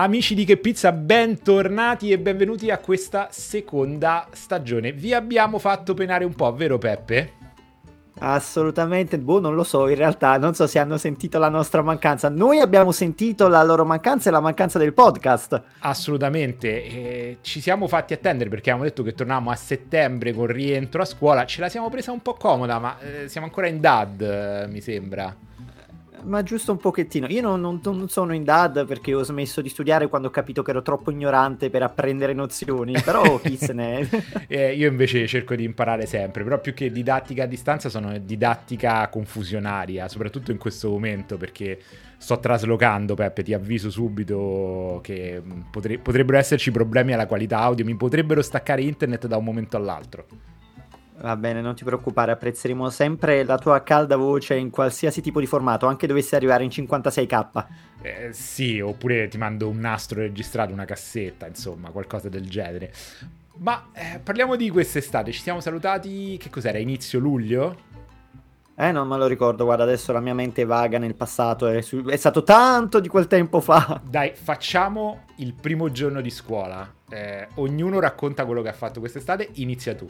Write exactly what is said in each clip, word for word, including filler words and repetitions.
Amici di Che Pizza, bentornati e benvenuti a questa seconda stagione. Vi abbiamo fatto penare un po', vero Peppe? Assolutamente, boh, non lo so, in realtà non so se hanno sentito la nostra mancanza. Noi abbiamo sentito la loro mancanza e la mancanza del podcast. Assolutamente, eh, ci siamo fatti attendere perché abbiamo detto che torniamo a settembre con rientro a scuola. Ce la siamo presa un po' comoda, ma eh, siamo ancora in D A D, eh, mi sembra. Ma giusto un pochettino. Io non, non, non sono in D A D perché ho smesso di studiare quando ho capito che ero troppo ignorante per apprendere nozioni, però chi se ne eh, io invece cerco di imparare sempre, però più che didattica a distanza sono didattica confusionaria, soprattutto in questo momento perché sto traslocando, Peppe, ti avviso subito che potre- potrebbero esserci problemi alla qualità audio, mi potrebbero staccare internet da un momento all'altro. Va bene, non ti preoccupare, apprezzeremo sempre la tua calda voce in qualsiasi tipo di formato, anche dovessi arrivare in cinquantasei k. Eh, sì, oppure ti mando un nastro registrato, una cassetta, insomma, qualcosa del genere. Ma eh, parliamo di quest'estate, ci siamo salutati, che cos'era, inizio luglio? Eh, non me lo ricordo, guarda, adesso la mia mente è vaga nel passato, è, su- è stato tanto di quel tempo fa. Dai, facciamo il primo giorno di scuola, eh, ognuno racconta quello che ha fatto quest'estate, inizia tu.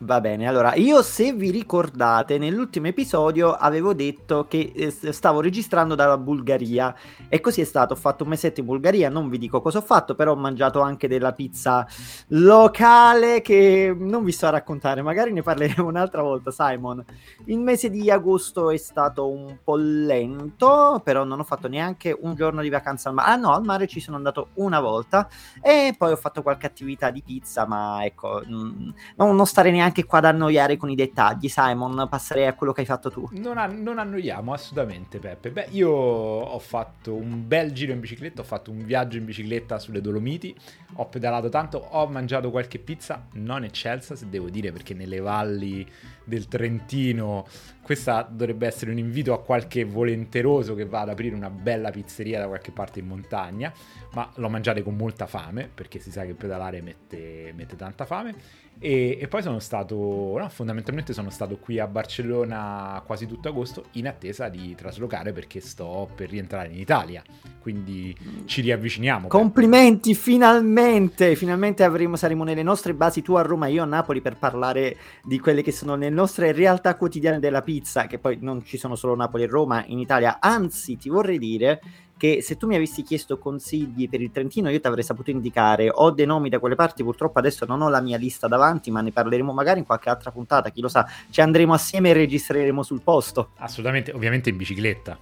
Va bene, allora io, se vi ricordate, nell'ultimo episodio avevo detto che eh, stavo registrando dalla Bulgaria e così è stato, ho fatto un mesetto in Bulgaria, non vi dico cosa ho fatto, però ho mangiato anche della pizza locale che non vi sto a raccontare, magari ne parleremo un'altra volta, Simon. Il mese di agosto è stato un po' lento, però non ho fatto neanche un giorno di vacanza al mare, ah no, al mare ci sono andato una volta e poi ho fatto qualche attività di pizza, ma ecco, mh, non, non stare neanche qua ad annoiare con i dettagli, Simon, passerei a quello che hai fatto tu. Non, a- non annoiamo assolutamente, Peppe. Beh, io ho fatto un bel giro in bicicletta, ho fatto un viaggio in bicicletta sulle Dolomiti, ho pedalato tanto, ho mangiato qualche pizza non eccelsa, se devo dire, perché nelle valli del Trentino questa dovrebbe essere un invito a qualche volenteroso che va ad aprire una bella pizzeria da qualche parte in montagna, ma l'ho mangiata con molta fame, perché si sa che pedalare mette, mette tanta fame. E, e poi sono stato, no, fondamentalmente sono stato qui a Barcellona quasi tutto agosto in attesa di traslocare perché sto per rientrare in Italia, quindi ci riavviciniamo. Complimenti, per... finalmente, finalmente avremo, saremo nelle nostre basi, tu a Roma, io a Napoli, per parlare di quelle che sono le nostre realtà quotidiane della pizza, che poi non ci sono solo Napoli e Roma in Italia, anzi ti vorrei dire... che se tu mi avessi chiesto consigli per il Trentino io ti avrei saputo indicare, ho dei nomi da quelle parti, purtroppo adesso non ho la mia lista davanti, ma ne parleremo magari in qualche altra puntata, chi lo sa, ci andremo assieme e registreremo sul posto. Assolutamente, ovviamente in bicicletta.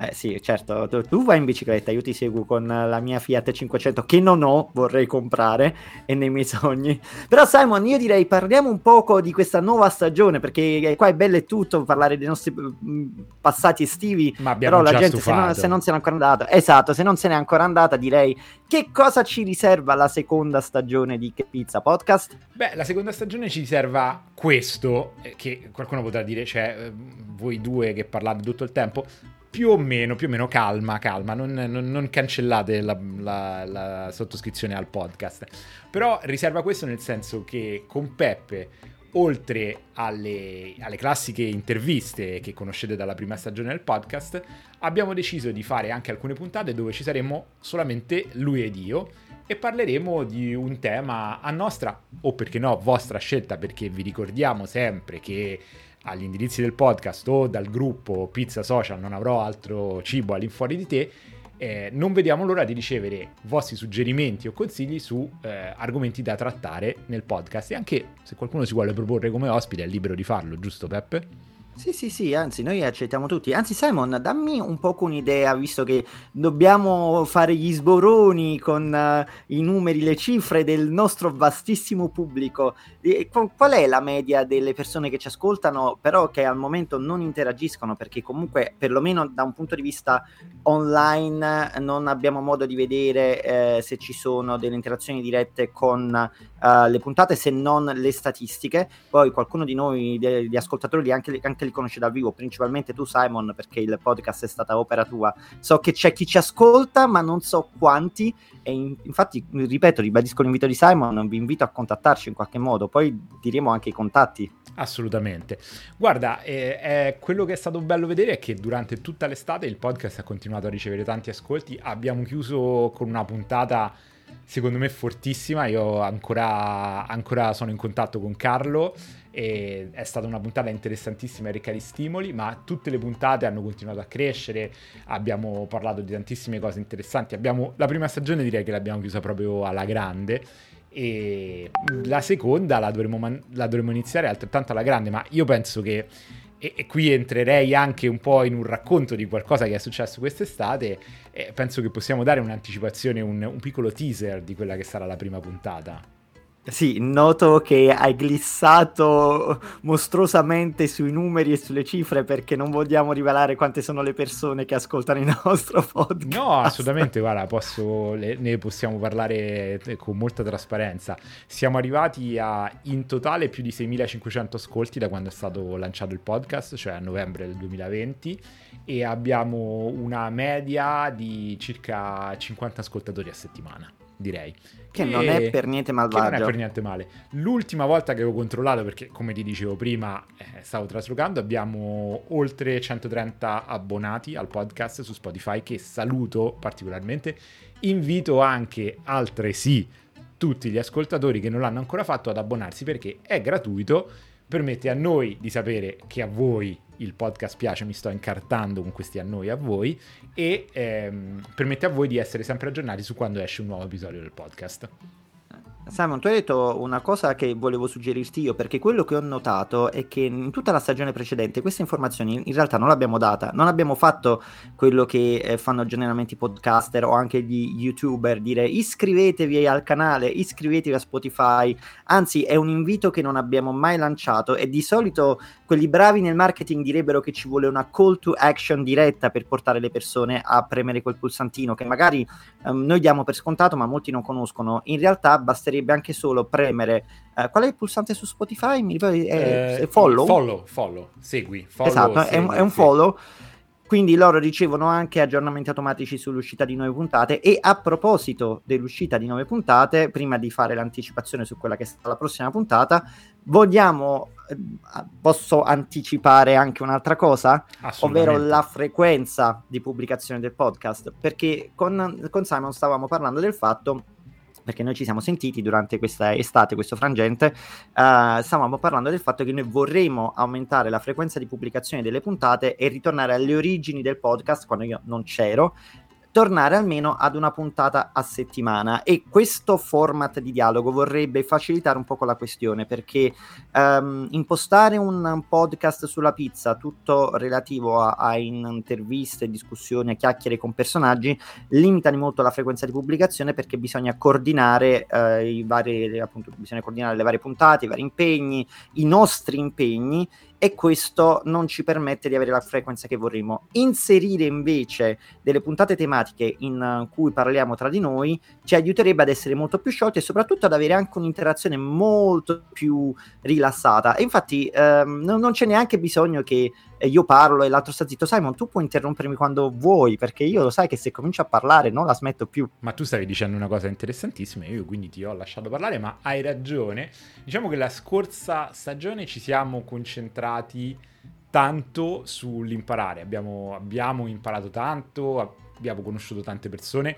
Eh sì, certo, tu, tu vai in bicicletta, io ti seguo con la mia Fiat cinquecento che non ho, vorrei comprare, è nei miei sogni. Però Simon, io direi parliamo un poco di questa nuova stagione, perché qua è bello e tutto parlare dei nostri passati estivi, ma però la gente se non, se non se n'è ancora andata, esatto, se non se n'è ancora andata, direi che cosa ci riserva la seconda stagione di Che Pizza Podcast? Beh, la seconda stagione ci riserva questo, che qualcuno potrà dire, cioè voi due che parlate tutto il tempo... Più o meno, più o meno, calma, calma, non, non, non cancellate la, la, la sottoscrizione al podcast. Però riserva questo nel senso che con Peppe, oltre alle, alle classiche interviste che conoscete dalla prima stagione del podcast, abbiamo deciso di fare anche alcune puntate dove ci saremo solamente lui ed io e parleremo di un tema a nostra, o perché no, vostra scelta, perché vi ricordiamo sempre che... agli indirizzi del podcast o dal gruppo Pizza Social non avrò altro cibo all'infuori di te, eh, non vediamo l'ora di ricevere vostri suggerimenti o consigli su eh, argomenti da trattare nel podcast, e anche se qualcuno si vuole proporre come ospite è libero di farlo, giusto Peppe? Sì, sì, sì, anzi, noi accettiamo tutti. Anzi, Simon, dammi un poco un'idea, visto che dobbiamo fare gli sboroni con uh, i numeri, le cifre del nostro vastissimo pubblico. E, qual è la media delle persone che ci ascoltano, però che al momento non interagiscono? Perché comunque, perlomeno da un punto di vista online, non abbiamo modo di vedere eh, se ci sono delle interazioni dirette con uh, le puntate, se non le statistiche. Poi qualcuno di noi, degli ascoltatori, anche, anche li conosce dal vivo, principalmente tu, Simon, perché il podcast è stata opera tua. So che c'è chi ci ascolta, ma non so quanti, e in, infatti, ripeto, ribadisco l'invito di Simon, vi invito a contattarci in qualche modo, poi diremo anche i contatti. Assolutamente. Guarda, eh, eh, quello che è stato bello vedere è che durante tutta l'estate il podcast ha continuato a ricevere tanti ascolti. Abbiamo chiuso con una puntata secondo me fortissima. Io ancora, ancora sono in contatto con Carlo e è stata una puntata interessantissima e ricca di stimoli, ma tutte le puntate hanno continuato a crescere, abbiamo parlato di tantissime cose interessanti. Abbiamo la prima stagione, direi che l'abbiamo chiusa proprio alla grande, e la seconda la dovremo, man- la dovremo iniziare altrettanto alla grande, ma io penso che e-, e qui entrerei anche un po' in un racconto di qualcosa che è successo quest'estate, e penso che possiamo dare un'anticipazione, un, un piccolo teaser di quella che sarà la prima puntata. Sì, noto che hai glissato mostruosamente sui numeri e sulle cifre, perché non vogliamo rivelare quante sono le persone che ascoltano il nostro podcast. No, assolutamente, guarda, posso, le, ne possiamo parlare con molta trasparenza. Siamo arrivati a, in totale, più di seimilacinquecento ascolti da quando è stato lanciato il podcast, cioè a novembre del duemilaventi, e abbiamo una media di circa cinquanta ascoltatori a settimana, direi. Che non è per niente malvagio. Che non è per niente male. L'ultima volta che avevo controllato, perché come ti dicevo prima eh, stavo traslocando, abbiamo oltre centotrenta abbonati al podcast su Spotify, che saluto particolarmente. Invito anche altresì tutti gli ascoltatori che non l'hanno ancora fatto ad abbonarsi, perché è gratuito, permette a noi di sapere che a voi il podcast piace. Mi sto incartando con questi a noi, a voi, e ehm, permette a voi di essere sempre aggiornati su quando esce un nuovo episodio del podcast. Simon, tu hai detto una cosa che volevo suggerirti io, perché quello che ho notato è che in tutta la stagione precedente queste informazioni in realtà non l'abbiamo data, non abbiamo fatto quello che fanno generalmente i podcaster o anche gli youtuber, dire iscrivetevi al canale, iscrivetevi a Spotify. Anzi, è un invito che non abbiamo mai lanciato, e di solito quelli bravi nel marketing direbbero che ci vuole una call to action diretta per portare le persone a premere quel pulsantino che magari ehm, noi diamo per scontato, ma molti non conoscono. In realtà basterebbe anche solo premere uh, qual è il pulsante su Spotify? Mi ricordo, è, eh, follow? follow follow segui follow, esatto segui, è, un, è un follow. Quindi loro ricevono anche aggiornamenti automatici sull'uscita di nuove puntate. E a proposito dell'uscita di nuove puntate, prima di fare l'anticipazione su quella che sarà la prossima puntata, vogliamo posso anticipare anche un'altra cosa, ovvero la frequenza di pubblicazione del podcast, perché con, con Simon stavamo parlando del fatto, perché noi ci siamo sentiti durante questa estate, questo frangente, uh, stavamo parlando del fatto che noi vorremmo aumentare la frequenza di pubblicazione delle puntate e ritornare alle origini del podcast, quando io non c'ero, tornare almeno ad una puntata a settimana. E questo format di dialogo vorrebbe facilitare un po' la questione, perché um, impostare un, un podcast sulla pizza, tutto relativo a, a interviste, discussioni, a chiacchiere con personaggi, limitano molto la frequenza di pubblicazione, perché bisogna coordinare eh, i vari, appunto, bisogna coordinare le varie puntate, i vari impegni, i nostri impegni, e questo non ci permette di avere la frequenza che vorremmo. Inserire invece delle puntate tematiche in cui parliamo tra di noi ci aiuterebbe ad essere molto più sciolti e soprattutto ad avere anche un'interazione molto più rilassata. E infatti ehm, non c'è neanche bisogno che io parlo e l'altro sta zitto. Simon, tu puoi interrompermi quando vuoi, perché io lo sai che se comincio a parlare non la smetto più. Ma tu stavi dicendo una cosa interessantissima, io quindi ti ho lasciato parlare, ma hai ragione. Diciamo che la scorsa stagione ci siamo concentrati tanto sull'imparare, abbiamo, abbiamo imparato tanto, abbiamo conosciuto tante persone.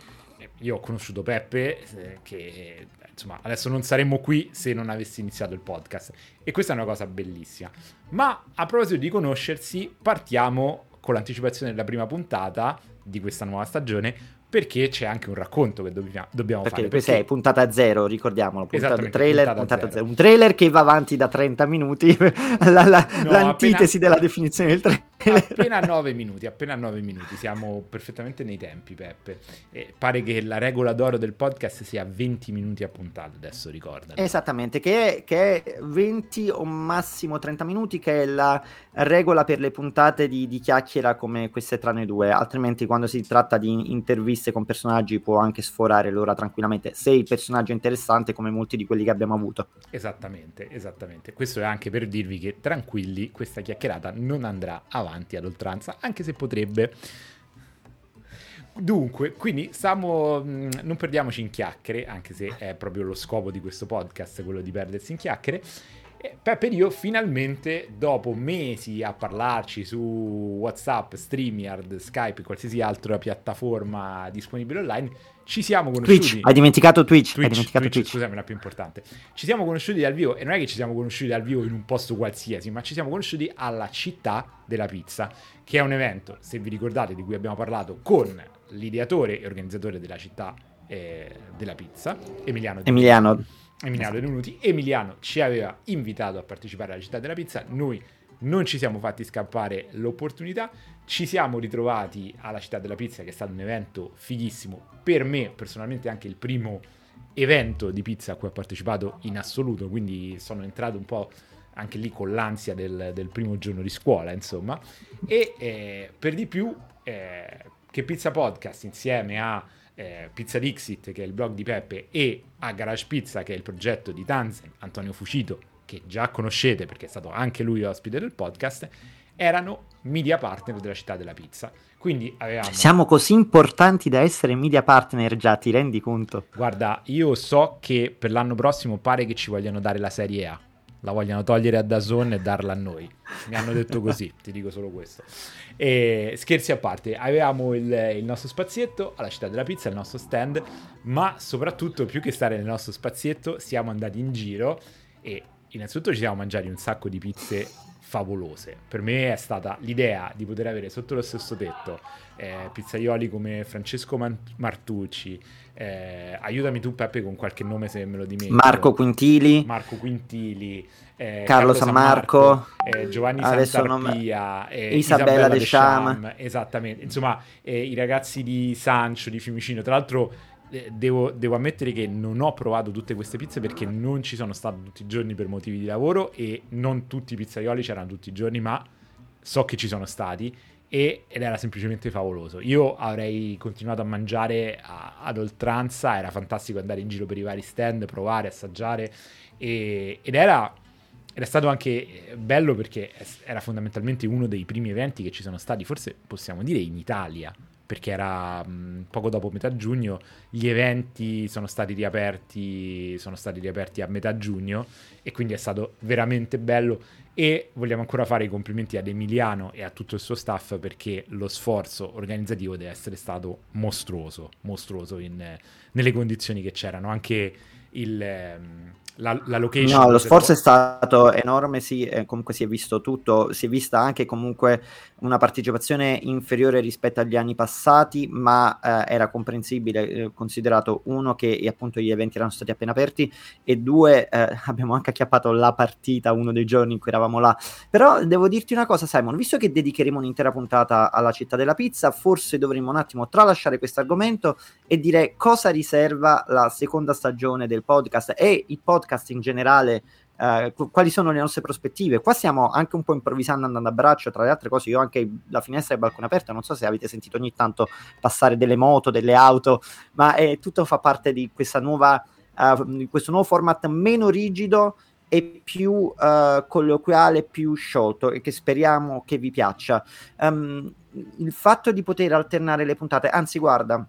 Io ho conosciuto Peppe, che insomma adesso non saremmo qui se non avessi iniziato il podcast, e questa è una cosa bellissima. Ma a proposito di conoscersi, partiamo con l'anticipazione della prima puntata di questa nuova stagione, perché c'è anche un racconto che dobbiamo, dobbiamo perché fare. Questa perché... è puntata zero, ricordiamolo, puntata trailer, puntata puntata zero. Zero. Un trailer che va avanti da trenta minuti, la, la, no, l'antitesi appena... della definizione del trailer. Appena nove minuti, appena nove minuti, siamo perfettamente nei tempi, Peppe. Eh, pare che la regola d'oro del podcast sia venti minuti a puntata, adesso ricorda. Esattamente, che è, che è venti o massimo trenta minuti, che è la regola per le puntate di, di chiacchiera come queste tra noi due, altrimenti quando si tratta di interviste interviste con personaggi può anche sforare l'ora tranquillamente, se il personaggio è interessante, come molti di quelli che abbiamo avuto. Esattamente, esattamente. Questo è anche per dirvi che tranquilli, questa chiacchierata non andrà avanti ad oltranza, anche se potrebbe. Dunque, quindi stiamo, non perdiamoci in chiacchiere, anche se è proprio lo scopo di questo podcast, quello di perdersi in chiacchiere. Peppe e io finalmente, dopo mesi a parlarci su WhatsApp, StreamYard, Skype e qualsiasi altra piattaforma disponibile online, ci siamo conosciuti. Twitch, hai dimenticato Twitch. Twitch, hai dimenticato Twitch, Twitch. Scusami, la più importante. Ci siamo conosciuti dal vivo, e non è che ci siamo conosciuti dal vivo in un posto qualsiasi, ma ci siamo conosciuti alla Città della Pizza, che è un evento, se vi ricordate, di cui abbiamo parlato con l'ideatore e organizzatore della Città eh, della Pizza, Emiliano Di Emiliano. Emiliano Di Benvenuti. Emiliano ci aveva invitato a partecipare alla Città della Pizza, noi non ci siamo fatti scappare l'opportunità, ci siamo ritrovati alla Città della Pizza, che è stato un evento fighissimo, per me personalmente anche il primo evento di pizza a cui ho partecipato in assoluto, quindi sono entrato un po' anche lì con l'ansia del, del primo giorno di scuola, insomma, e eh, per di più eh, Che Pizza Podcast, insieme a Eh, Pizza Dixit, che è il blog di Peppe, e a Garage Pizza, che è il progetto di Tanzen, Antonio Fucito, che già conoscete perché è stato anche lui ospite del podcast, erano media partner della Città della Pizza. Quindi avevamo... Siamo così importanti da essere media partner già, ti rendi conto? Guarda, io so che per l'anno prossimo pare che ci vogliano dare la Serie A. La vogliono togliere a DAZN e darla a noi. Mi hanno detto così, ti dico solo questo. E, scherzi a parte, avevamo il, il nostro spazietto alla Città della Pizza, il nostro stand, ma soprattutto, più che stare nel nostro spazietto, siamo andati in giro e innanzitutto ci siamo mangiati un sacco di pizze favolose. Per me è stata l'idea di poter avere sotto lo stesso tetto eh, pizzaioli come Francesco Martucci, eh, aiutami tu Peppe con qualche nome se me lo dimentico, Marco Quintili, Marco Quintili eh, Carlo, Carlo San Marco, Marco eh, Giovanni Santarpia, eh, Isabella, Isabella de Chiam, esattamente, insomma eh, i ragazzi di Sancio, di Fiumicino. Tra l'altro eh, devo, devo ammettere che non ho provato tutte queste pizze perché non ci sono stato tutti i giorni per motivi di lavoro e non tutti i pizzaioli c'erano tutti i giorni, ma so che ci sono stati ed era semplicemente favoloso. Io avrei continuato a mangiare a, ad oltranza, era fantastico andare in giro per i vari stand, provare, assaggiare e, ed era, era stato anche bello perché era fondamentalmente uno dei primi eventi che ci sono stati, forse possiamo dire in Italia, perché era mh, poco dopo metà giugno, gli eventi sono stati riaperti, sono stati riaperti a metà giugno e quindi è stato veramente bello. E vogliamo ancora fare i complimenti ad Emiliano e a tutto il suo staff perché lo sforzo organizzativo deve essere stato mostruoso, mostruoso in, nelle condizioni che c'erano. Anche il, la, la location... No, lo sforzo è stato enorme, sì, eh, comunque si è visto tutto, si è vista anche comunque una partecipazione inferiore rispetto agli anni passati, ma eh, era comprensibile, eh, considerato uno che appunto gli eventi erano stati appena aperti e due eh, abbiamo anche acchiappato la partita uno dei giorni in cui eravamo là. Però devo dirti una cosa, Simon, visto che dedicheremo un'intera puntata alla Città della Pizza, forse dovremmo un attimo tralasciare questo argomento e dire cosa riserva la seconda stagione del podcast e il podcast in generale. Uh, quali sono le nostre prospettive? Qua stiamo anche un po' improvvisando, andando a braccio. Tra le altre cose, io ho anche la finestra e il balcone aperta, non so se avete sentito ogni tanto passare delle moto, delle auto, ma eh, tutto fa parte di questa nuova uh, di questo nuovo format meno rigido e più uh, colloquiale, più sciolto, e che speriamo che vi piaccia. Um, il fatto di poter alternare le puntate, anzi guarda,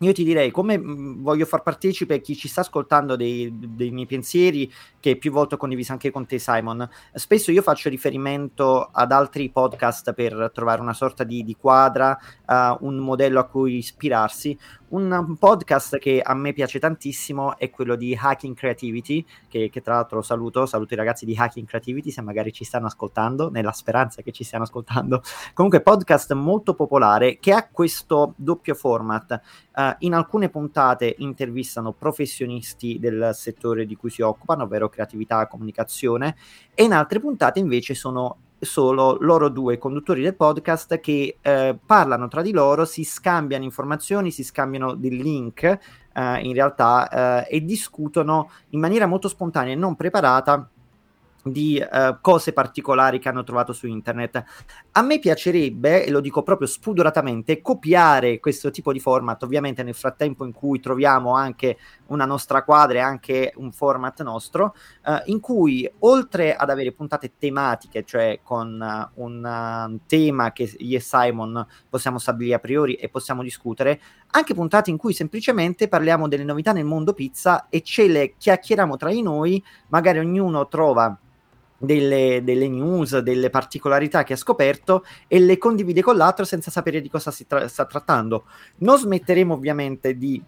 io ti direi, come voglio far partecipe chi ci sta ascoltando dei, dei miei pensieri, che più volte ho condiviso anche con te, Simon, spesso io faccio riferimento ad altri podcast per trovare una sorta di, di quadra, uh, un modello a cui ispirarsi. Un podcast che a me piace tantissimo è quello di Hacking Creativity, che, che tra l'altro saluto, saluto i ragazzi di Hacking Creativity se magari ci stanno ascoltando, nella speranza che ci stiano ascoltando. Comunque podcast molto popolare che ha questo doppio format. Uh, in alcune puntate intervistano professionisti del settore di cui si occupano, ovvero creatività e comunicazione, e in altre puntate invece sono solo loro due conduttori del podcast che eh, parlano tra di loro, si scambiano informazioni, si scambiano dei link eh, in realtà eh, e discutono in maniera molto spontanea e non preparata di uh, cose particolari che hanno trovato su internet. A me piacerebbe, e lo dico proprio spudoratamente, copiare questo tipo di format, ovviamente nel frattempo in cui troviamo anche una nostra quadra e anche un format nostro, uh, in cui oltre ad avere puntate tematiche, cioè con uh, un uh, tema che io e Simon possiamo stabilire a priori e possiamo discutere, anche puntate in cui semplicemente parliamo delle novità nel mondo pizza e ce le chiacchieriamo tra di noi, magari ognuno trova Delle, delle news, delle particolarità che ha scoperto e le condivide con l'altro senza sapere di cosa si tra- sta trattando. Non smetteremo ovviamente di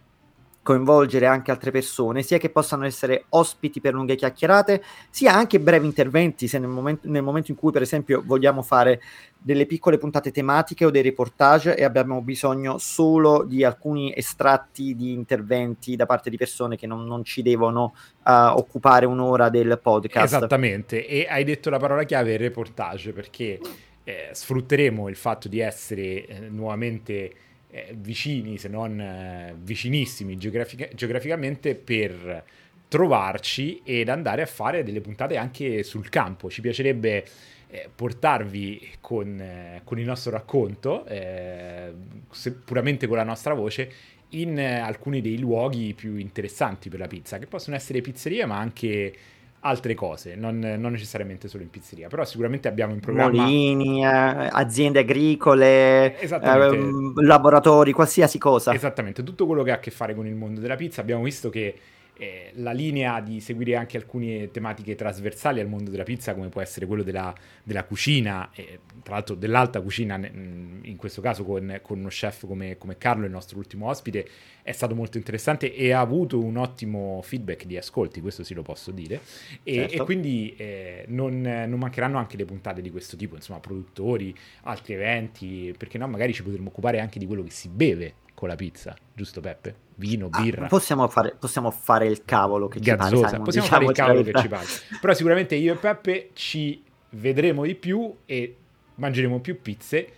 coinvolgere anche altre persone, sia che possano essere ospiti per lunghe chiacchierate, sia anche brevi interventi, se nel momento, nel momento in cui per esempio vogliamo fare delle piccole puntate tematiche o dei reportage e abbiamo bisogno solo di alcuni estratti di interventi da parte di persone che non, non ci devono uh, occupare un'ora del podcast. Esattamente, e hai detto la parola chiave, il reportage, perché eh, sfrutteremo il fatto di essere eh, nuovamente Eh, vicini, se non eh, vicinissimi geografica- geograficamente, per trovarci ed andare a fare delle puntate anche sul campo. Ci piacerebbe eh, portarvi con, eh, con il nostro racconto, eh, se puramente con la nostra voce, in eh, alcuni dei luoghi più interessanti per la pizza, che possono essere pizzerie ma anche altre cose, non, non necessariamente solo in pizzeria, però sicuramente abbiamo in programma molini, eh, aziende agricole, eh, laboratori, qualsiasi cosa. Esattamente, tutto quello che ha a che fare con il mondo della pizza. Abbiamo visto che eh, la linea di seguire anche alcune tematiche trasversali al mondo della pizza, come può essere quello della, della cucina, eh, tra l'altro dell'alta cucina, in questo caso con, con uno chef come, come Carlo, il nostro ultimo ospite, è stato molto interessante e ha avuto un ottimo feedback di ascolti, questo sì lo posso dire, e, certo. e quindi eh, non, non mancheranno anche le puntate di questo tipo, insomma, produttori, altri eventi, perché no, magari ci potremmo occupare anche di quello che si beve con la pizza, giusto Peppe? Vino, birra. Ah, possiamo, fare, possiamo fare il cavolo che Gazzosa. ci pare, Simon, possiamo diciamo fare il cavolo che ci pare, però sicuramente io e Peppe ci vedremo di più e mangeremo più pizze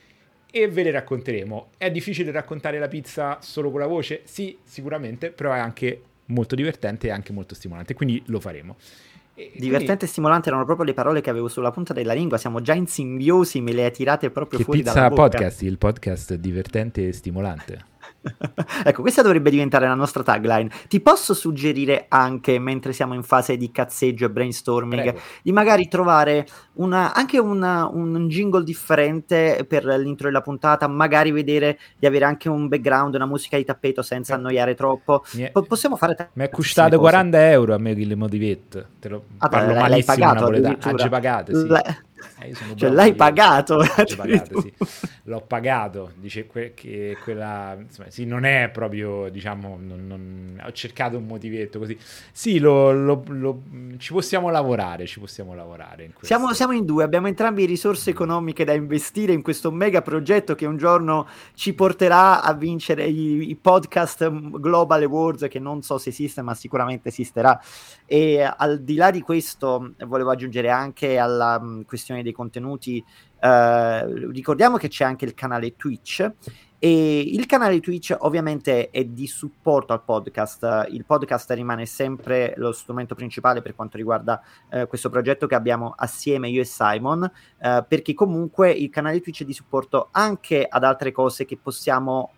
e ve le racconteremo. È difficile raccontare la pizza solo con la voce? Sì, sicuramente, però è anche molto divertente e anche molto stimolante, quindi lo faremo. E divertente quindi... e stimolante erano proprio le parole che avevo sulla punta della lingua, siamo già in simbiosi, me le hai tirate proprio che fuori dalla bocca. Che Pizza Podcast, il podcast divertente e stimolante. Ecco, questa dovrebbe diventare la nostra tagline. Ti posso suggerire anche, mentre siamo in fase di cazzeggio e brainstorming, Prego. di magari trovare una, anche una, un jingle differente per l'intro della puntata, magari vedere di avere anche un background, una musica di tappeto senza annoiare troppo. Po- possiamo fare t- mi è costato quaranta euro a me il motivetto, te lo ah, parlo l'hai, malissimo pagato, addirittura. Pagate, sì. La... Eh, cioè l'hai io. pagato, pagato sì. L'ho pagato, dice que- che quella insomma, sì, non è proprio diciamo non, non... ho cercato un motivetto così sì lo, lo, lo... ci possiamo lavorare ci possiamo lavorare in siamo, siamo in due, abbiamo entrambi risorse economiche da investire in questo mega progetto che un giorno ci porterà a vincere i, i podcast Global Awards, che non so se esiste ma sicuramente esisterà. E al di là di questo volevo aggiungere anche alla mh, questione dei contenuti, eh, ricordiamo che c'è anche il canale Twitch, e il canale Twitch ovviamente è di supporto al podcast. Il podcast rimane sempre lo strumento principale per quanto riguarda eh, questo progetto che abbiamo assieme io e Simon, eh, perché comunque il canale Twitch è di supporto anche ad altre cose che possiamo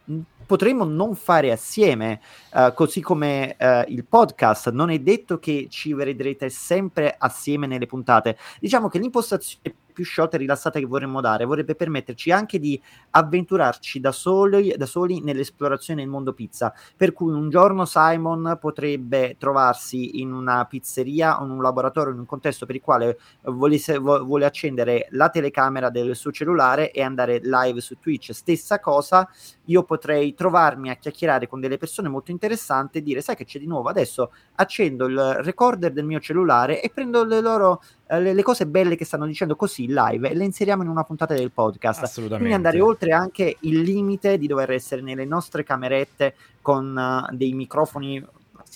potremmo non fare assieme, uh, così come uh, il podcast. Non è detto che ci vedrete sempre assieme nelle puntate. Diciamo che l'impostazione più sciolta e rilassata che vorremmo dare vorrebbe permetterci anche di avventurarci da soli, da soli nell'esplorazione del mondo pizza, per cui un giorno Simon potrebbe trovarsi in una pizzeria o in un laboratorio, in un contesto per il quale volesse, vo- vuole accendere la telecamera del suo cellulare e andare live su Twitch. Stessa cosa, io potrei trovarmi a chiacchierare con delle persone molto interessanti e dire: sai che c'è di nuovo? Adesso accendo il recorder del mio cellulare e prendo le loro le cose belle che stanno dicendo così in live e le inseriamo in una puntata del podcast. Assolutamente. Quindi andare oltre anche il limite di dover essere nelle nostre camerette con uh, dei microfoni,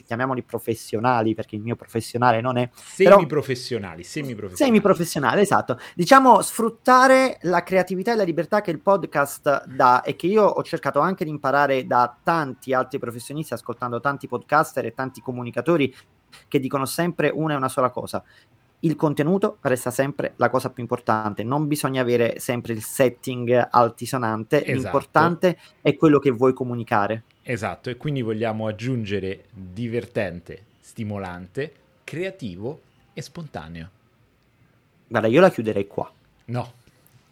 chiamiamoli professionali, perché il mio professionale non è semiprofessionali, però... semiprofessionali. semiprofessionale, esatto. Diciamo sfruttare la creatività e la libertà che il podcast dà e che io ho cercato anche di imparare da tanti altri professionisti, ascoltando tanti podcaster e tanti comunicatori che dicono sempre una e una sola cosa: il contenuto resta sempre la cosa più importante, non bisogna avere sempre il setting altisonante, esatto. L'importante è quello che vuoi comunicare. Esatto, e quindi vogliamo aggiungere divertente, stimolante, creativo e spontaneo. Guarda, io la chiuderei qua. No.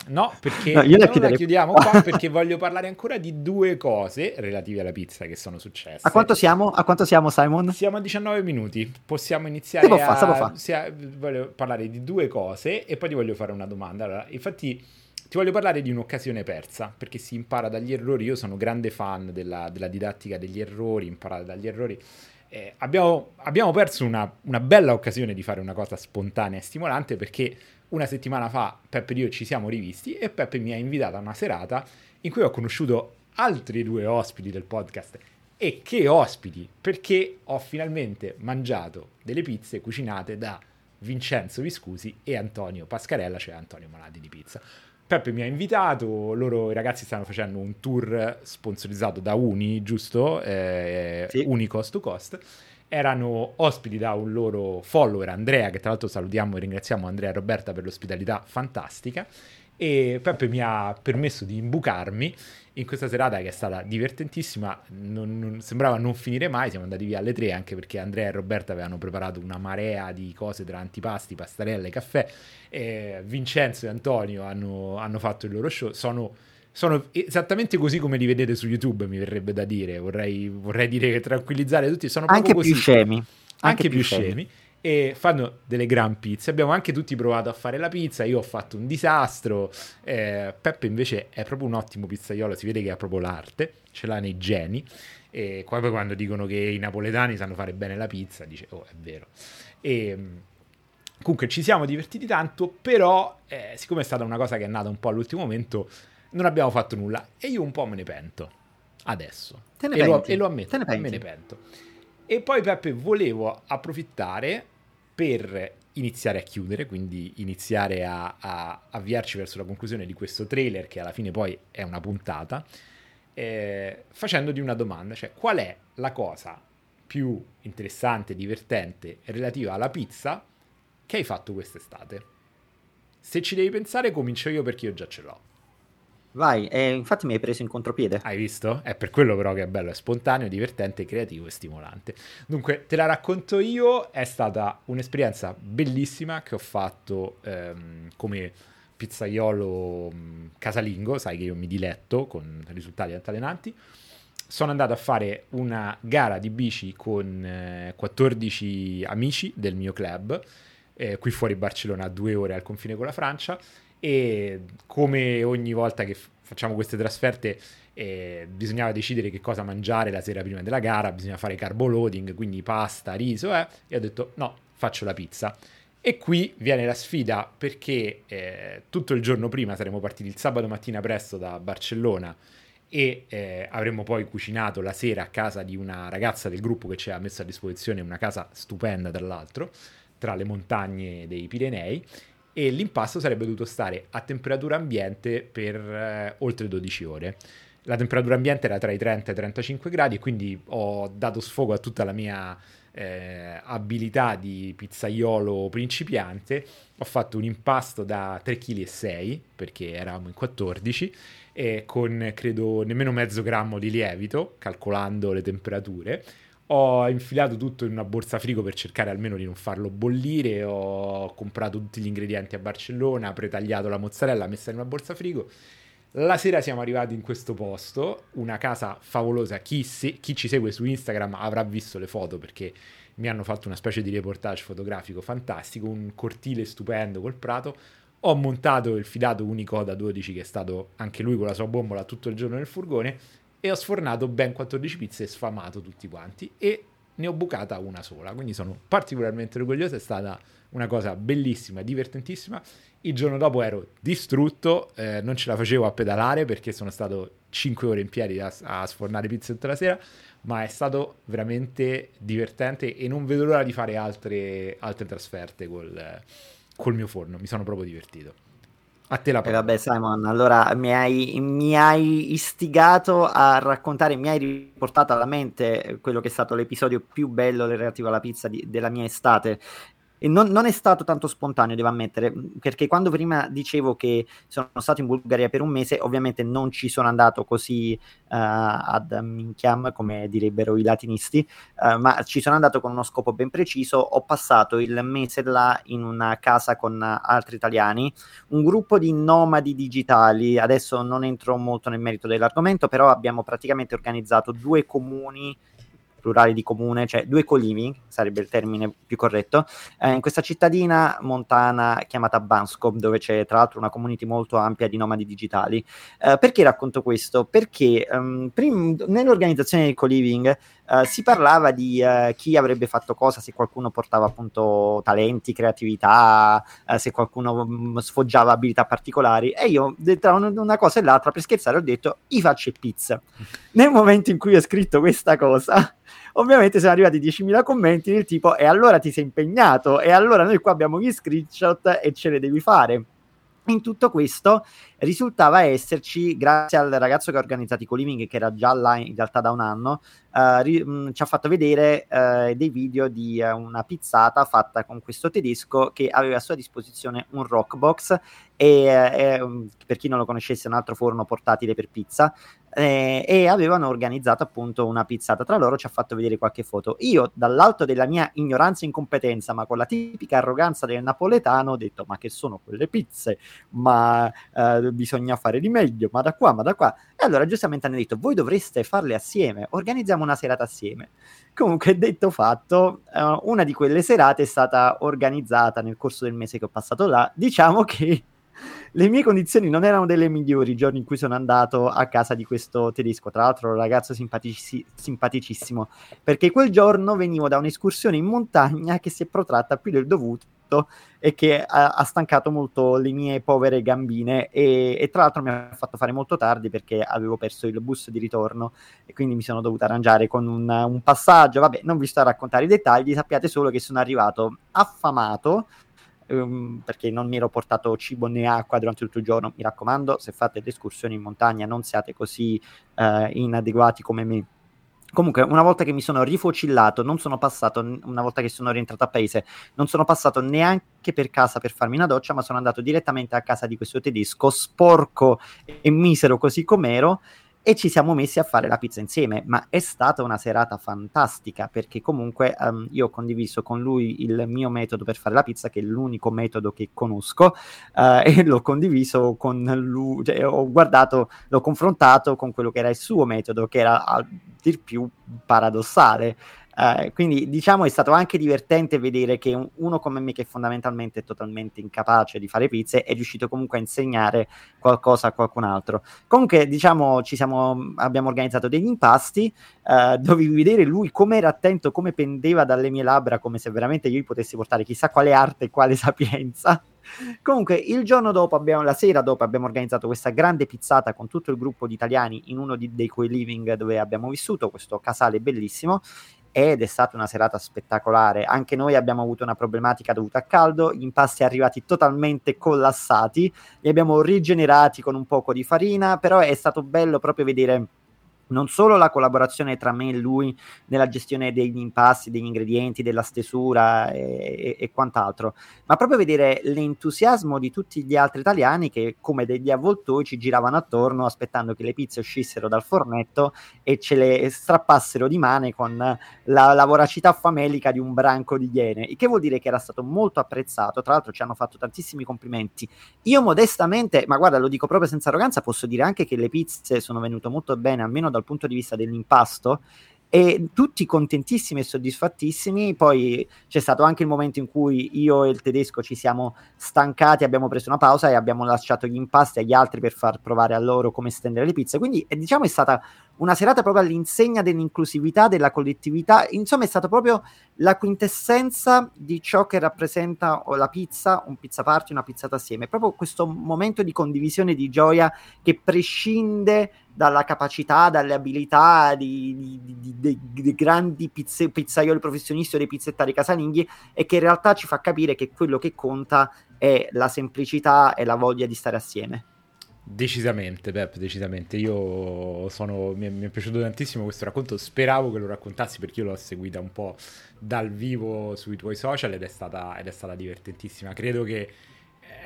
No, perché no, io la, la chiudiamo qua perché voglio parlare ancora di due cose relative alla pizza che sono successe. A quanto siamo? A quanto siamo, Simon? Siamo a diciannove minuti. Possiamo iniziare a fa, fa. Sia, voglio parlare di due cose e poi ti voglio fare una domanda. Allora, infatti ti voglio parlare di un'occasione persa, perché si impara dagli errori. Io sono grande fan della, della didattica degli errori, imparare dagli errori. Eh, abbiamo, abbiamo perso una, una bella occasione di fare una cosa spontanea e stimolante, perché una settimana fa Peppe e io ci siamo rivisti e Peppe mi ha invitato a una serata in cui ho conosciuto altri due ospiti del podcast. E che ospiti! Perché ho finalmente mangiato delle pizze cucinate da Vincenzo Viscusi e Antonio Pascarella, cioè Antonio Malati di Pizza. Peppe mi ha invitato, loro i ragazzi stanno facendo un tour sponsorizzato da Uni, giusto? Eh, sì. Uni Cost to Cost. Erano ospiti da un loro follower, Andrea, che tra l'altro salutiamo e ringraziamo, Andrea e Roberta, per l'ospitalità fantastica. E Peppe mi ha permesso di imbucarmi in questa serata che è stata divertentissima, non, non, sembrava non finire mai. Siamo andati via alle tre, anche perché Andrea e Roberta avevano preparato una marea di cose tra antipasti, pastarelle, caffè. eh, Vincenzo e Antonio hanno, hanno fatto il loro show. Sono, sono esattamente così come li vedete su YouTube, mi verrebbe da dire, vorrei, vorrei dire che tranquillizzare tutti, sono proprio anche così, più scemi, anche, anche più scemi, scemi. E fanno delle gran pizze. Abbiamo anche tutti provato a fare la pizza, io ho fatto un disastro, eh, Peppe invece è proprio un ottimo pizzaiolo, si vede che ha proprio l'arte, ce l'ha nei geni. E poi quando dicono che i napoletani sanno fare bene la pizza, dice oh, è vero. E comunque ci siamo divertiti tanto, però eh, siccome è stata una cosa che è nata un po' all'ultimo momento, non abbiamo fatto nulla e io un po' me ne pento adesso. Te ne e, lo, e lo ammetto, Te ne penti. me ne pento. E poi Peppe, volevo approfittare per iniziare a chiudere, quindi iniziare a, a avviarci verso la conclusione di questo trailer, che alla fine poi è una puntata, eh, facendoti una domanda, cioè qual è la cosa più interessante, divertente, relativa alla pizza che hai fatto quest'estate? Se ci devi pensare, comincio io perché io già ce l'ho. Vai, eh, infatti mi hai preso in contropiede. Hai visto? È per quello però che è bello, è spontaneo, divertente, creativo e stimolante. Dunque, te la racconto io, è stata un'esperienza bellissima che ho fatto ehm, come pizzaiolo mh, casalingo, sai che io mi diletto con risultati altalenanti. Sono andato a fare una gara di bici con eh, quattordici amici del mio club, eh, qui fuori Barcellona, a due ore al confine con la Francia. E come ogni volta che facciamo queste trasferte eh, bisognava decidere che cosa mangiare la sera prima della gara, bisogna fare carbo loading, quindi pasta, riso, eh, e ho detto no, faccio la pizza. E qui viene la sfida, perché eh, tutto il giorno prima saremmo partiti il sabato mattina presto da Barcellona e eh, avremmo poi cucinato la sera a casa di una ragazza del gruppo che ci ha messo a disposizione una casa stupenda, tra l'altro, tra le montagne dei Pirenei. E l'impasto sarebbe dovuto stare a temperatura ambiente per eh, oltre dodici ore. La temperatura ambiente era tra i trenta e i trentacinque gradi e quindi ho dato sfogo a tutta la mia eh, abilità di pizzaiolo principiante. Ho fatto un impasto da tre virgola sei chili, perché eravamo in quattordici, e con credo nemmeno mezzo grammo di lievito, calcolando le temperature. Ho infilato tutto in una borsa frigo per cercare almeno di non farlo bollire, ho comprato tutti gli ingredienti a Barcellona, pretagliato la mozzarella, messa in una borsa frigo. La sera siamo arrivati in questo posto, una casa favolosa, chi, se, chi ci segue su Instagram avrà visto le foto perché mi hanno fatto una specie di reportage fotografico fantastico, un cortile stupendo col prato. Ho montato il fidato Unico Oda dodici, che è stato anche lui con la sua bombola tutto il giorno nel furgone, e ho sfornato ben quattordici pizze e sfamato tutti quanti, e ne ho bucata una sola, quindi sono particolarmente orgoglioso. È stata una cosa bellissima, divertentissima. Il giorno dopo ero distrutto, eh, non ce la facevo a pedalare perché sono stato cinque ore in piedi a, a sfornare pizze tutta la sera, ma è stato veramente divertente e non vedo l'ora di fare altre, altre trasferte col, col mio forno, mi sono proprio divertito. A te la parola. Eh vabbè, Simon, allora mi hai, mi hai istigato a raccontare, mi hai riportato alla mente quello che è stato l'episodio più bello relativo alla pizza di, della mia estate. E non, non è stato tanto spontaneo, devo ammettere, perché quando prima dicevo che sono stato in Bulgaria per un mese, ovviamente non ci sono andato così uh, ad minchiam, come direbbero i latinisti, uh, ma ci sono andato con uno scopo ben preciso. Ho passato il mese là in una casa con altri italiani, un gruppo di nomadi digitali. Adesso non entro molto nel merito dell'argomento, però abbiamo praticamente organizzato due comuni, plurale di comune, cioè due colimi, sarebbe il termine più corretto, eh, in questa cittadina montana chiamata Bansko, dove c'è tra l'altro una community molto ampia di nomadi digitali. Eh, perché racconto questo? Perché um, prim- nell'organizzazione del co-living Uh, si parlava di uh, chi avrebbe fatto cosa, se qualcuno portava appunto talenti, creatività, uh, se qualcuno um, sfoggiava abilità particolari, e io tra una cosa e l'altra per scherzare ho detto i faccio pizza. Nel momento in cui ho scritto questa cosa, ovviamente sono arrivati diecimila commenti del tipo e allora ti sei impegnato, e allora noi qua abbiamo gli screenshot e ce le devi fare. In tutto questo risultava esserci, grazie al ragazzo che ha organizzato i co-living, che era già là in realtà da un anno, uh, ri- mh, ci ha fatto vedere uh, dei video di uh, una pizzata fatta con questo tedesco che aveva a sua disposizione un Rockbox e, uh, e per chi non lo conoscesse, un altro forno portatile per pizza, eh, e avevano organizzato appunto una pizzata tra loro. Ci ha fatto vedere qualche foto. Io, dall'alto della mia ignoranza e incompetenza, ma con la tipica arroganza del napoletano, ho detto ma che sono quelle pizze, ma uh, bisogna fare di meglio, ma da qua, ma da qua. E allora giustamente hanno detto voi dovreste farle assieme, organizziamo una serata assieme. Comunque, detto fatto, eh, una di quelle serate è stata organizzata nel corso del mese che ho passato là. Diciamo che le mie condizioni non erano delle migliori i giorni in cui sono andato a casa di questo tedesco, tra l'altro un ragazzo simpatici- simpaticissimo, perché quel giorno venivo da un'escursione in montagna che si è protratta più del dovuto e che ha, ha stancato molto le mie povere gambine, e, e tra l'altro mi ha fatto fare molto tardi perché avevo perso il bus di ritorno e quindi mi sono dovuta arrangiare con un, un passaggio. Vabbè, non vi sto a raccontare i dettagli, sappiate solo che sono arrivato affamato, um, perché non mi ero portato cibo né acqua durante tutto il giorno. Mi raccomando, se fate le escursioni in montagna non siate così uh, inadeguati come me. Comunque, una volta che mi sono rifocillato, non sono passato, una volta che sono rientrato a paese, non sono passato neanche per casa per farmi una doccia, ma sono andato direttamente a casa di questo tedesco, sporco e misero così com'ero, e ci siamo messi a fare la pizza insieme. Ma è stata una serata fantastica, perché comunque um, io ho condiviso con lui il mio metodo per fare la pizza, che è l'unico metodo che conosco, uh, e l'ho condiviso con lui, cioè, ho guardato, l'ho confrontato con quello che era il suo metodo, che era a dir più paradossale. Uh, quindi diciamo è stato anche divertente vedere che un, uno come me, che fondamentalmente è totalmente incapace di fare pizze, è riuscito comunque a insegnare qualcosa a qualcun altro. Comunque diciamo ci siamo, abbiamo organizzato degli impasti, uh, dovevi vedere lui come era attento, come pendeva dalle mie labbra, come se veramente io gli potessi portare chissà quale arte e quale sapienza. Comunque il giorno dopo abbiamo, la sera dopo abbiamo organizzato questa grande pizzata con tutto il gruppo di italiani in uno di, dei co-living dove abbiamo vissuto, questo casale bellissimo, ed è stata una serata spettacolare. Anche noi abbiamo avuto una problematica dovuta al caldo, gli impasti arrivati totalmente collassati, li abbiamo rigenerati con un poco di farina, però è stato bello proprio vedere non solo la collaborazione tra me e lui nella gestione degli impasti, degli ingredienti, della stesura e, e, e quant'altro, ma proprio vedere l'entusiasmo di tutti gli altri italiani che come degli avvoltoi ci giravano attorno aspettando che le pizze uscissero dal fornetto e ce le strappassero di mano con la, la voracità famelica di un branco di iene, il che vuol dire che era stato molto apprezzato. Tra l'altro ci hanno fatto tantissimi complimenti. Io modestamente, ma guarda, lo dico proprio senza arroganza, posso dire anche che le pizze sono venute molto bene, almeno dal punto di vista dell'impasto, e tutti contentissimi e soddisfattissimi. Poi c'è stato anche il momento in cui io e il tedesco ci siamo stancati, abbiamo preso una pausa e abbiamo lasciato gli impasti agli altri per far provare a loro come stendere le pizze. Quindi diciamo è stata una serata proprio all'insegna dell'inclusività, della collettività. Insomma è stata proprio la quintessenza di ciò che rappresenta la pizza, un pizza party, una pizzata assieme, proprio questo momento di condivisione, di gioia che prescinde dalla capacità, dalle abilità di, di, di, di, di grandi pizze, pizzaioli professionisti o dei pizzettari casalinghi, e che in realtà ci fa capire che quello che conta è la semplicità e la voglia di stare assieme. Decisamente, Pep, decisamente. Io sono, mi è, mi è piaciuto tantissimo questo racconto, speravo che lo raccontassi perché io l'ho seguita un po' dal vivo sui tuoi social ed è stata, ed è stata divertentissima. Credo che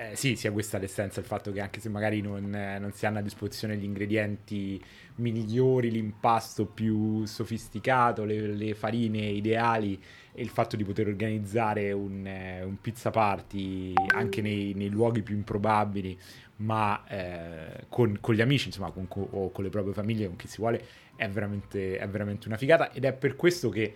eh, sì, sia questa l'essenza, il fatto che anche se magari non, eh, non si hanno a disposizione gli ingredienti migliori, l'impasto più sofisticato, le, le farine ideali, e il fatto di poter organizzare un, eh, un pizza party anche nei, nei luoghi più improbabili, ma eh, con, con gli amici, insomma, con, con, o con le proprie famiglie, con chi si vuole, è veramente, è veramente una figata, ed è per questo che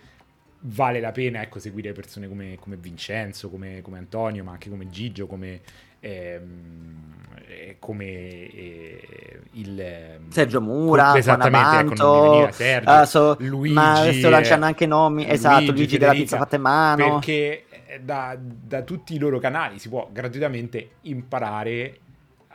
vale la pena, ecco, seguire persone come, come Vincenzo, come, come Antonio, ma anche come Gigio, come, ehm, come eh, il Sergio Mura, con, esattamente, ecco, non mi veniva, Sergio, uh, so, Luigi, ma adesso lanciano anche nomi, esatto, Luigi, Luigi Federica, della pizza fatta in mano, perché da, da tutti i loro canali si può gratuitamente imparare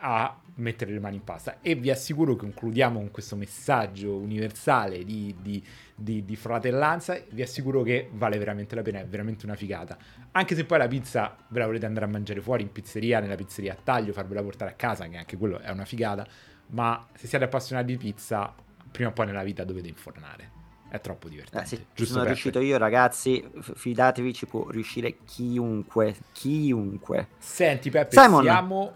a mettere le mani in pasta. E vi assicuro che concludiamo con questo messaggio universale di, di, di, di fratellanza. Vi assicuro che vale veramente la pena, è veramente una figata, anche se poi la pizza ve la volete andare a mangiare fuori in pizzeria, nella pizzeria a taglio, farvela portare a casa, che anche quello è una figata, ma se siete appassionati di pizza, prima o poi nella vita dovete infornare, è troppo divertente. Eh, sì, giusto, sono riuscito te. Io, ragazzi, fidatevi, ci può riuscire chiunque, chiunque. Senti Peppe, Simon, siamo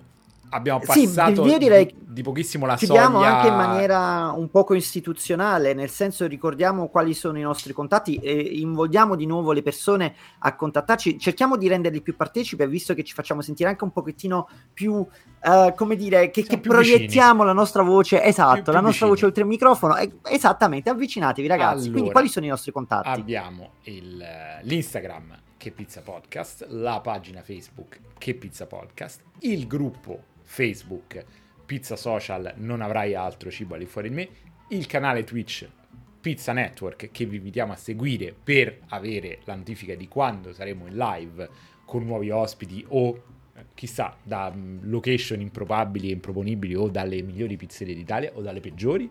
abbiamo passato sì, io direi, di, di pochissimo la soglia. Chiudiamo anche in maniera un poco istituzionale, nel senso, ricordiamo quali sono i nostri contatti e invogliamo di nuovo le persone a contattarci, cerchiamo di renderli più partecipi, visto che ci facciamo sentire anche un pochettino più uh, come dire, che, che proiettiamo vicini. La nostra voce, esatto, più, più la nostra vicini. Voce oltre il microfono, eh, esattamente, avvicinatevi ragazzi. Allora, quindi quali sono i nostri contatti? Abbiamo il, l'Instagram Che Pizza Podcast, la pagina Facebook Che Pizza Podcast, il gruppo Facebook Pizza Social, non avrai altro cibo lì fuori di me, il canale Twitch Pizza Network, che vi invitiamo a seguire per avere la notifica di quando saremo in live con nuovi ospiti o chissà da location improbabili e improponibili o dalle migliori pizzerie d'Italia o dalle peggiori.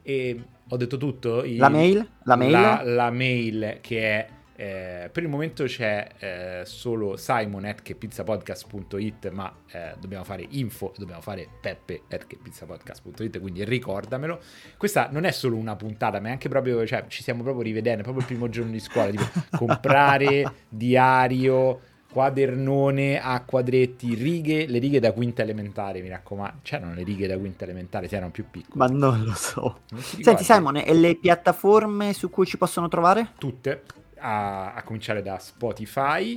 E ho detto tutto? Il, la mail? La mail? La, la mail che è Eh, per il momento c'è eh, solo simon at che pizza podcast punto it, ma eh, dobbiamo fare info, dobbiamo fare peppe at che pizza podcast punto it, quindi ricordamelo. Questa non è solo una puntata, ma è anche proprio, cioè, ci stiamo proprio rivedendo, è proprio il primo giorno di scuola, tipo comprare diario, quadernone a quadretti, righe, le righe da quinta elementare, mi raccomando, c'erano le righe da quinta elementare, se erano più piccole, ma non lo so. Non senti Simon, e le piattaforme su cui ci possono trovare? Tutte, A, a cominciare da Spotify,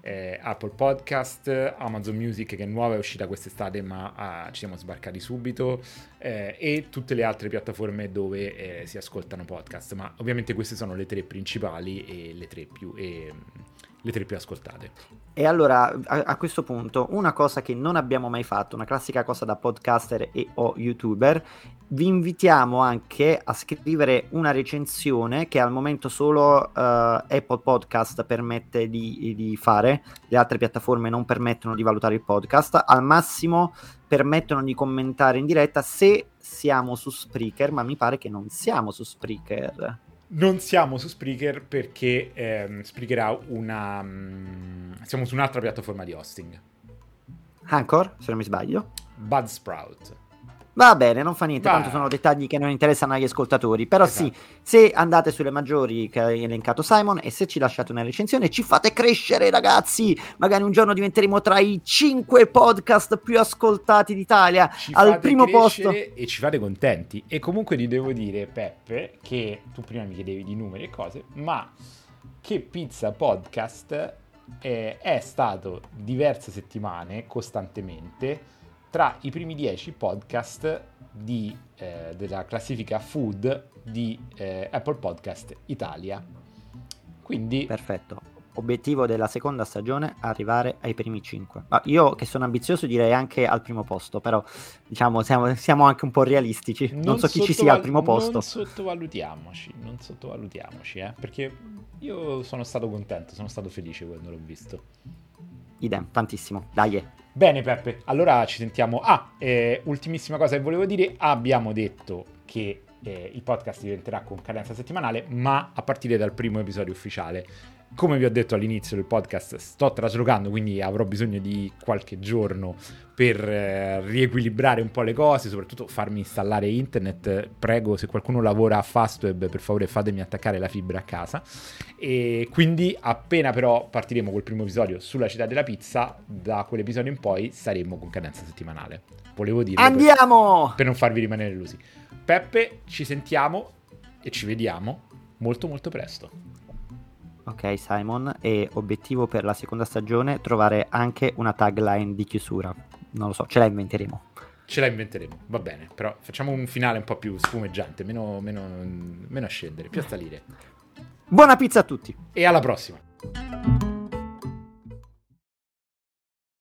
eh, Apple Podcast, Amazon Music, che è nuova, è uscita quest'estate ma ah, ci siamo sbarcati subito, eh, e tutte le altre piattaforme dove eh, si ascoltano podcast, ma ovviamente queste sono le tre principali e le tre più e, le tre più ascoltate. E allora a, a questo punto una cosa che non abbiamo mai fatto, una classica cosa da podcaster e o youtuber, vi invitiamo anche a scrivere una recensione che al momento solo uh, Apple Podcast permette di, di fare, le altre piattaforme non permettono di valutare il podcast, al massimo permettono di commentare in diretta se siamo su Spreaker, ma mi pare che non siamo su Spreaker. Non siamo su Spreaker perché ehm, Spreaker ha una... Mh, siamo su un'altra piattaforma di hosting. Anchor, se non mi sbaglio. Buzzsprout. Va bene, non fa niente, bah. Tanto sono dettagli che non interessano agli ascoltatori. Però esatto. Sì, se andate sulle maggiori che ha elencato Simon e se ci lasciate una recensione, ci fate crescere ragazzi. Magari un giorno diventeremo tra i cinque podcast più ascoltati d'Italia, ci al primo posto. E ci fate contenti. E comunque ti devo dire, Peppe, che tu prima mi chiedevi di numeri e cose, ma Che Pizza Podcast eh, è stato diverse settimane costantemente tra i primi dieci podcast di, eh, della classifica food di eh, Apple Podcast Italia. Quindi perfetto, obiettivo della seconda stagione arrivare ai primi cinque. Ma io che sono ambizioso direi anche al primo posto, però diciamo siamo, siamo anche un po' realistici, non, non so chi ci sia al primo posto. Non sottovalutiamoci, non sottovalutiamoci, eh, perché io sono stato contento, sono stato felice quando l'ho visto. Idem, tantissimo, dai. Bene Peppe, allora ci sentiamo. Ah, eh, ultimissima cosa che volevo dire, abbiamo detto che eh, il podcast diventerà con cadenza settimanale, ma a partire dal primo episodio ufficiale. Come vi ho detto all'inizio del podcast, sto traslocando, quindi avrò bisogno di qualche giorno per eh, riequilibrare un po' le cose, soprattutto farmi installare internet. Prego, se qualcuno lavora a Fastweb, per favore fatemi attaccare la fibra a casa. E quindi appena però partiremo col primo episodio sulla città della pizza, da quell'episodio in poi saremo con cadenza settimanale. Volevo dire, andiamo! Per, per non farvi rimanere illusi. Peppe, ci sentiamo e ci vediamo molto molto presto. Ok Simon, e obiettivo per la seconda stagione trovare anche una tagline di chiusura. Non lo so, ce la inventeremo. Ce la inventeremo, va bene, però facciamo un finale un po' più sfumeggiante, meno, meno, meno a scendere, più a salire. Buona pizza a tutti! E alla prossima!